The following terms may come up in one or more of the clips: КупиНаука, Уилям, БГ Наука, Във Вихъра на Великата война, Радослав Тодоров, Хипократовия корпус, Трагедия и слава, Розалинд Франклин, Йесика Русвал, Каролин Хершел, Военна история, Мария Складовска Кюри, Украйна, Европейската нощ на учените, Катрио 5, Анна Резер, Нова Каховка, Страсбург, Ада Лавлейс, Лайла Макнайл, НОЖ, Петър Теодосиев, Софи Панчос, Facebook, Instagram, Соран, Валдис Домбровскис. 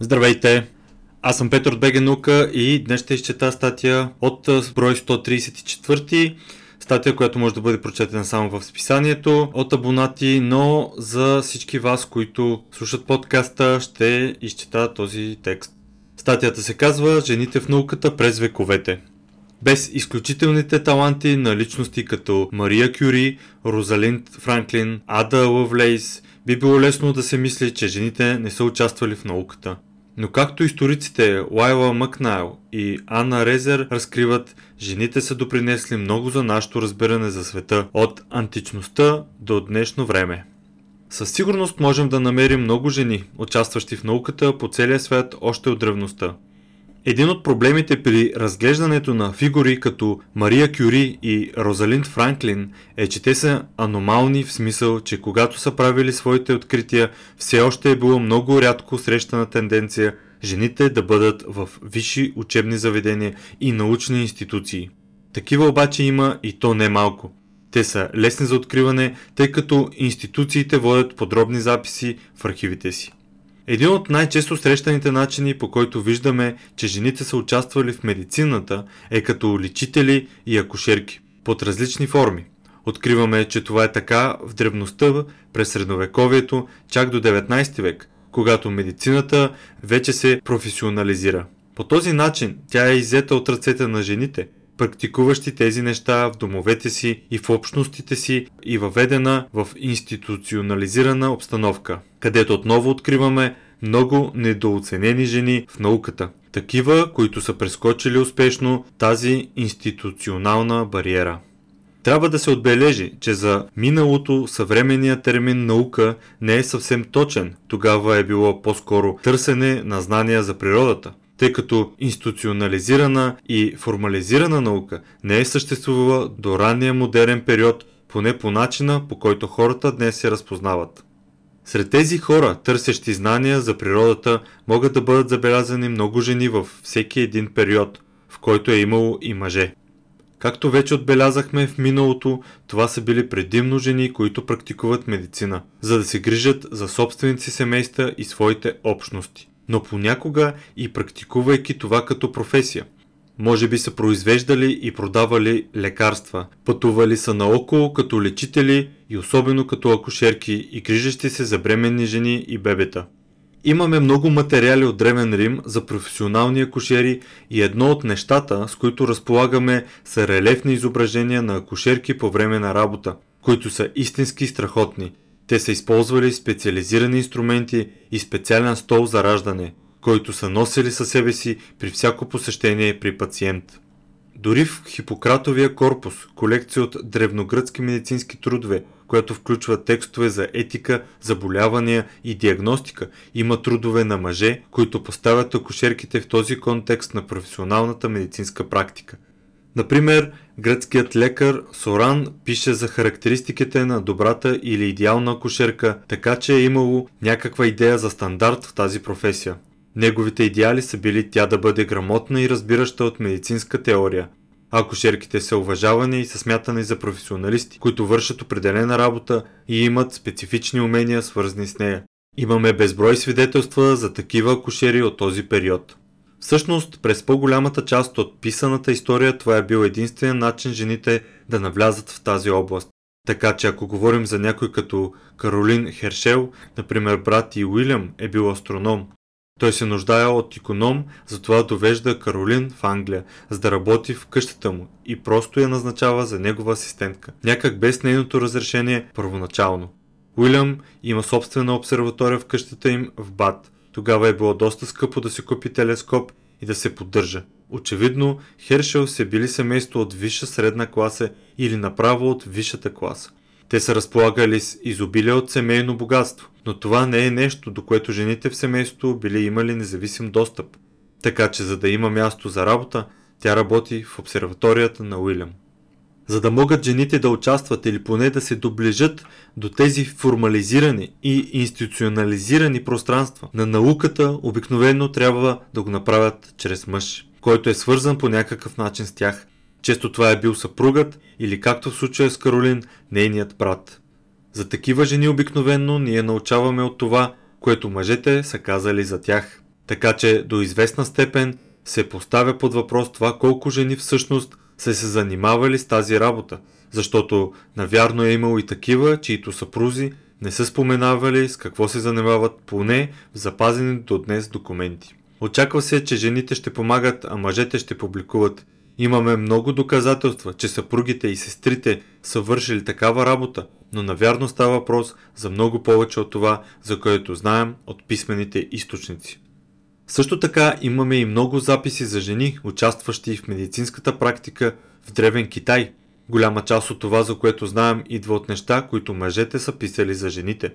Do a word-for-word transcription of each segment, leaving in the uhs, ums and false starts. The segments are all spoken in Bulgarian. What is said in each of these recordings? Здравейте! Аз съм Петър от БГ Наука и днес ще изчета статия от брой сто тридесет и четири, статия, която може да бъде прочетена само в списанието от абонати, но за всички вас, които слушат подкаста, ще изчета този текст. Статията се казва "Жените в науката през вековете". Без изключителните таланти на личности като Мария Кюри, Розалинд Франклин, Ада Лавлейс, би било лесно да се мисли, че жените не са участвали в науката. Но както историците Лайла Макнайл и Анна Резер разкриват, жените са допринесли много за нашето разбиране за света от античността до днешно време. Със сигурност можем да намерим много жени, участващи в науката по целия свят още от древността. Един от проблемите при разглеждането на фигури като Мария Кюри и Розалинд Франклин е, че те са аномални в смисъл, че когато са правили своите открития, все още е било много рядко срещана тенденция жените да бъдат в висши учебни заведения и научни институции. Такива обаче има и то не малко. Те са лесни за откриване, тъй като институциите водят подробни записи в архивите си. Един от най-често срещаните начини, по който виждаме, че жените са участвали в медицината, е като лечители и акушерки, под различни форми. Откриваме, че това е така в древността, през средновековието, чак до деветнайсети век, когато медицината вече се професионализира. По този начин тя е иззета от ръцете на жените, практикуващи тези неща в домовете си и в общностите си и въведена в институционализирана обстановка, където отново откриваме много недооценени жени в науката. Такива, които са прескочили успешно тази институционална бариера. Трябва да се отбележи, че за миналото съвременният термин наука не е съвсем точен. Тогава е било по-скоро търсене на знания за природата, тъй като институционализирана и формализирана наука не е съществувала до ранния модерен период, поне по начина, по който хората днес се разпознават. Сред тези хора, търсещи знания за природата, могат да бъдат забелязани много жени във всеки един период, в който е имало и мъже. Както вече отбелязахме в миналото, това са били предимно жени, които практикуват медицина, за да се грижат за собствените си семейства и своите общности, но понякога и практикувайки това като професия. Може би са произвеждали и продавали лекарства, пътували са наоколо като лечители и особено като акушерки и грижащи се за бременни жени и бебета. Имаме много материали от Древен Рим за професионални акушери и едно от нещата, с които разполагаме, са релефни изображения на акушерки по време на работа, които са истински страхотни. Те са използвали специализирани инструменти и специален стол за раждане, който са носили със себе си при всяко посещение при пациент. Дори в Хипократовия корпус, колекция от древногръцки медицински трудове, която включва текстове за етика, заболявания и диагностика, има трудове на мъже, които поставят акушерките в този контекст на професионалната медицинска практика. Например, гръцкият лекар Соран пише за характеристиките на добрата или идеална акушерка, така че е имало някаква идея за стандарт в тази професия. Неговите идеали са били тя да бъде грамотна и разбираща от медицинска теория. Акушерките са уважавани и са смятани за професионалисти, които вършат определена работа и имат специфични умения, свързани с нея. Имаме безброй свидетелства за такива акушери от този период. Всъщност, през по-голямата част от писаната история това е бил единствен начин жените да навлязат в тази област. Така че ако говорим за някой като Каролин Хершел, например брат и Уилям е бил астроном. Той се нуждаел от иконом, затова довежда Каролин в Англия, за да работи в къщата му и просто я назначава за негова асистентка, някак без нейното разрешение първоначално. Уилям има собствена обсерватория в къщата им в Бат. Тогава е било доста скъпо да се купи телескоп и да се поддържа. Очевидно, Хершел са били семейство от висша средна класа или направо от висшата класа. Те са разполагали с изобилие от семейно богатство, но това не е нещо, до което жените в семейството били имали независим достъп. Така че, за да има място за работа, тя работи в обсерваторията на Уилям. За да могат жените да участват или поне да се доближат до тези формализирани и институционализирани пространства на науката, обикновено трябва да го направят чрез мъж, който е свързан по някакъв начин с тях. Често това е бил съпругът или, както в случая с Каролин, нейният брат. За такива жени обикновено ние научаваме от това, което мъжете са казали за тях. Така че до известна степен се поставя под въпрос това колко жени всъщност са се занимавали с тази работа, защото навярно е имало и такива, чието съпрузи не са споменавали с какво се занимават, поне в запазени до днес документи. Очаква се, че жените ще помагат, а мъжете ще публикуват. Имаме много доказателства, че съпругите и сестрите са вършили такава работа, но навярно става въпрос за много повече от това, за което знаем от писмените източници. Също така имаме и много записи за жени, участващи в медицинската практика в Древен Китай. Голяма част от това, за което знаем, идва от неща, които мъжете са писали за жените.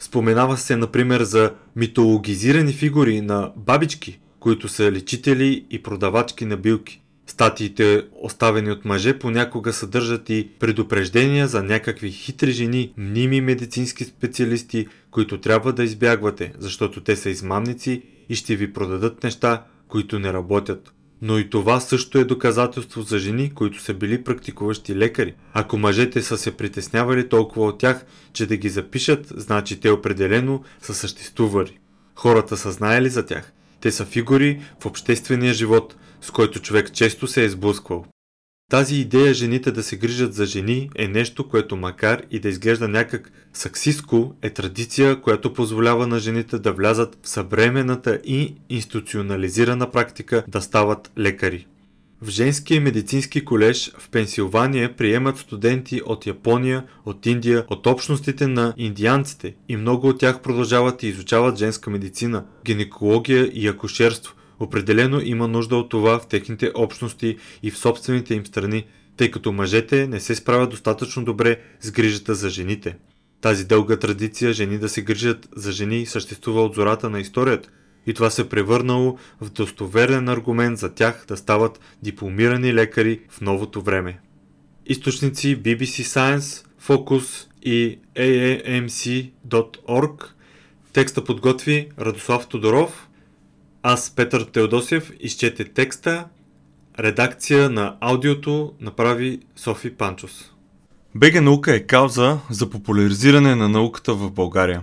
Споменава се, например, за митологизирани фигури на бабички, които са лечители и продавачки на билки. Статиите, оставени от мъже, понякога съдържат и предупреждения за някакви хитри жени, мними медицински специалисти, които трябва да избягвате, защото те са измамници и ще ви продадат неща, които не работят. Но и това също е доказателство за жени, които са били практикуващи лекари. Ако мъжете са се притеснявали толкова от тях, че да ги запишат, значи те определено са съществували. Хората са знаели за тях. Те са фигури в обществения живот, с който човек често се е сблъсквал. Тази идея жените да се грижат за жени е нещо, което макар и да изглежда някак саксистко, е традиция, която позволява на жените да влязат в съвременната и институционализирана практика да стават лекари. В женския медицински колеж в Пенсилвания приемат студенти от Япония, от Индия, от общностите на индианците и много от тях продължават и изучават женска медицина, гинекология и акушерство. Определено има нужда от това в техните общности и в собствените им страни, тъй като мъжете не се справят достатъчно добре с грижата за жените. Тази дълга традиция жени да се грижат за жени съществува от зората на историята и това се превърнало в достоверен аргумент за тях да стават дипломирани лекари в новото време. Източници би би си Science, Focus и ей ей ем си точка орг. Текста подготви Радослав Тодоров. Аз, Петър Теодосиев, изчете текста. Редакция на аудиото направи Софи Панчос. БГ Наука е кауза за популяризиране на науката в България.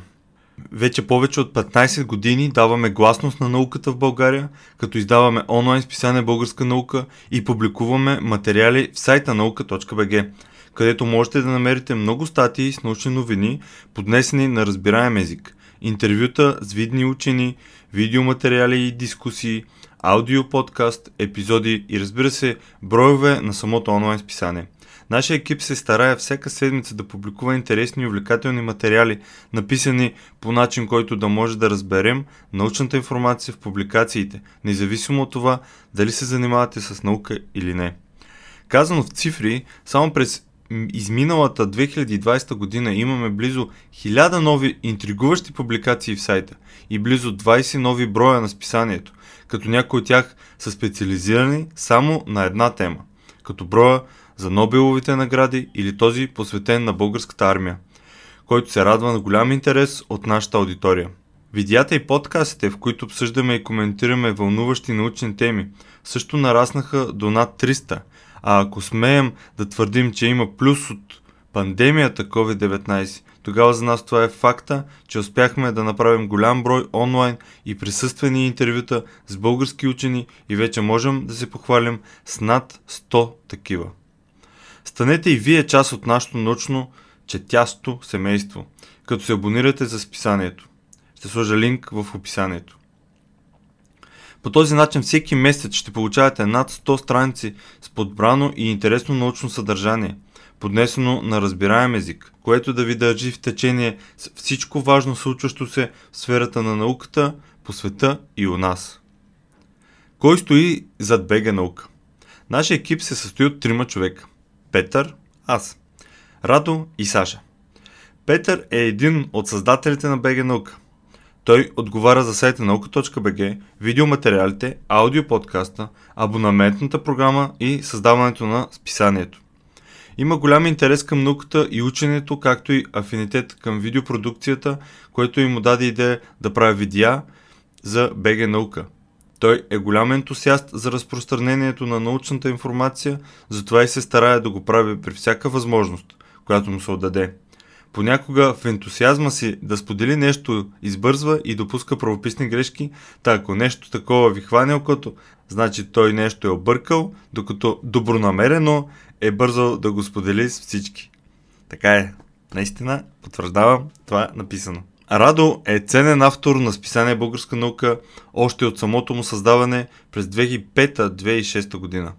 Вече повече от петнайсет години даваме гласност на науката в България, като издаваме онлайн списание Българска наука и публикуваме материали в сайта наука точка бе ге, където можете да намерите много статии с научни новини, поднесени на разбираем език, интервюта с видни учени, видеоматериали и дискусии, аудиоподкаст, епизоди и разбира се, броеве на самото онлайн списание. Нашия екип се старае всяка седмица да публикува интересни и увлекателни материали, написани по начин, който да може да разберем научната информация в публикациите, независимо от това дали се занимавате с наука или не. Казано в цифри, само през изминалата две хиляди и двайсета година имаме близо хиляда нови интригуващи публикации в сайта и близо двайсет нови броя на списанието, като някои от тях са специализирани само на една тема, като броя за Нобеловите награди или този посветен на българската армия, който се радва на голям интерес от нашата аудитория. Видеята и подкастите, в които обсъждаме и коментираме вълнуващи научни теми, също нараснаха до над триста, а ако смеем да твърдим, че има плюс от пандемията ковид деветнайсет, тогава за нас това е факта, че успяхме да направим голям брой онлайн и присъствени интервюта с български учени и вече можем да се похвалим с над сто такива. Станете и вие част от нашето научно четясто семейство, като се абонирате за списанието. Ще сложа линк в описанието. По този начин всеки месец ще получавате над сто страници с подбрано и интересно научно съдържание, поднесено на разбираем език, което да ви държи в течение с всичко важно случващо се в сферата на науката, по света и у нас. Кой стои зад БГ Наука? Нашия екип се състои от трима човека. Петър, аз, Радо и Саша. Петър е един от създателите на БГ Наука. Той отговаря за сайта наука точка бе ге, видеоматериалите, аудиоподкаста, абонаментната програма и създаването на списанието. Има голям интерес към науката и ученето, както и афинитет към видеопродукцията, което им даде идея да прави видеа за БГ Наука. Той е голям ентусиаст за разпространението на научната информация, затова и се старае да го прави при всяка възможност, която му се отдаде. Понякога в ентусиазма си да сподели нещо избързва и допуска правописни грешки, та ако нещо такова ви хване окото, значи той нещо е объркал, докато добронамерено е бързал да го сподели с всички. Така е, наистина потвърждавам, това е написано. Радо е ценен автор на списание Българска наука още от самото му създаване през две хиляди и пета - две хиляди и шеста година.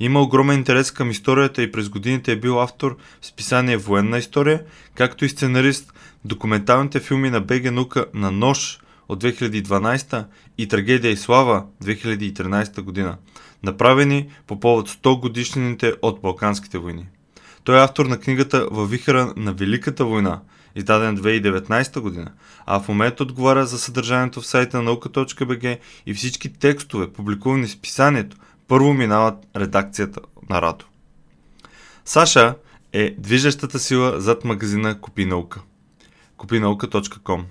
Има огромен интерес към историята и през годините е бил автор в списание Военна история, както и сценарист в документалните филми на БГ Наука на НОЖ от две хиляди и дванадесета и Трагедия и слава две хиляди и тринадесета година, направени по повод сто годишнините от Балканските войни. Той е автор на книгата Във вихъра на Великата война, издаден две хиляди и деветнадесета година, а в момента отговаря за съдържанието в сайта на наука точка бг и всички текстове, публикувани в списанието, първо минават редакцията на Радо. Саша е движещата сила зад магазина КупиНаука. купинаука точка ком.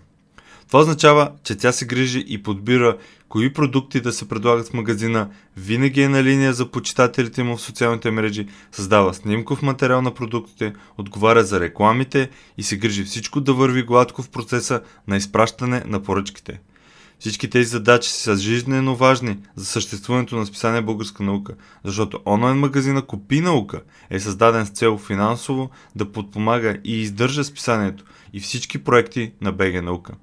Това означава, че тя се грижи и подбира кои продукти да се предлагат в магазина, винаги е на линия за почитателите му в социалните мрежи, създава снимков материал на продуктите, отговаря за рекламите и се грижи всичко да върви гладко в процеса на изпращане на поръчките. Всички тези задачи са жизнено важни за съществуването на списание Българска наука, защото онлайн магазина КупиНаука е създаден с цел финансово да подпомага и издържа списанието и всички проекти на БГ Наука.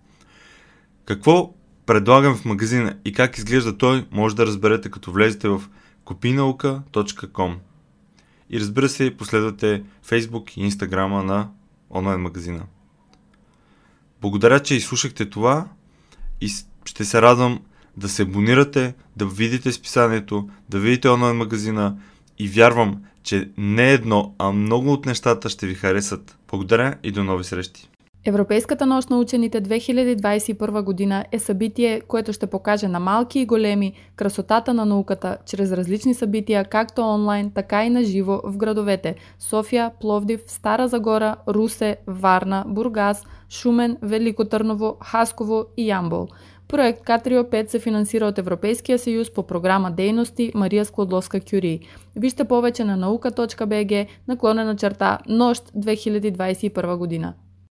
Какво предлагам в магазина и как изглежда той, може да разберете като влезете в купинаука точка ком и разбира се последвате Facebook и Instagram на онлайн магазина. Благодаря, че изслушахте това и ще се радвам да се абонирате, да видите списанието, да видите онлайн магазина и вярвам, че не едно, а много от нещата ще ви харесат. Благодаря и до нови срещи! Европейската нощ на учените две хиляди двадесет и първа година е събитие, което ще покаже на малки и големи красотата на науката чрез различни събития, както онлайн, така и на живо в градовете София, Пловдив, Стара Загора, Русе, Варна, Бургас, Шумен, Велико Търново, Хасково и Ямбол. Проект Катрио пет се финансира от Европейския съюз по програма дейности Мария Складовска Кюри. Вижте повече на наука точка бг наклонена черта нощ две хиляди двадесет и първа година.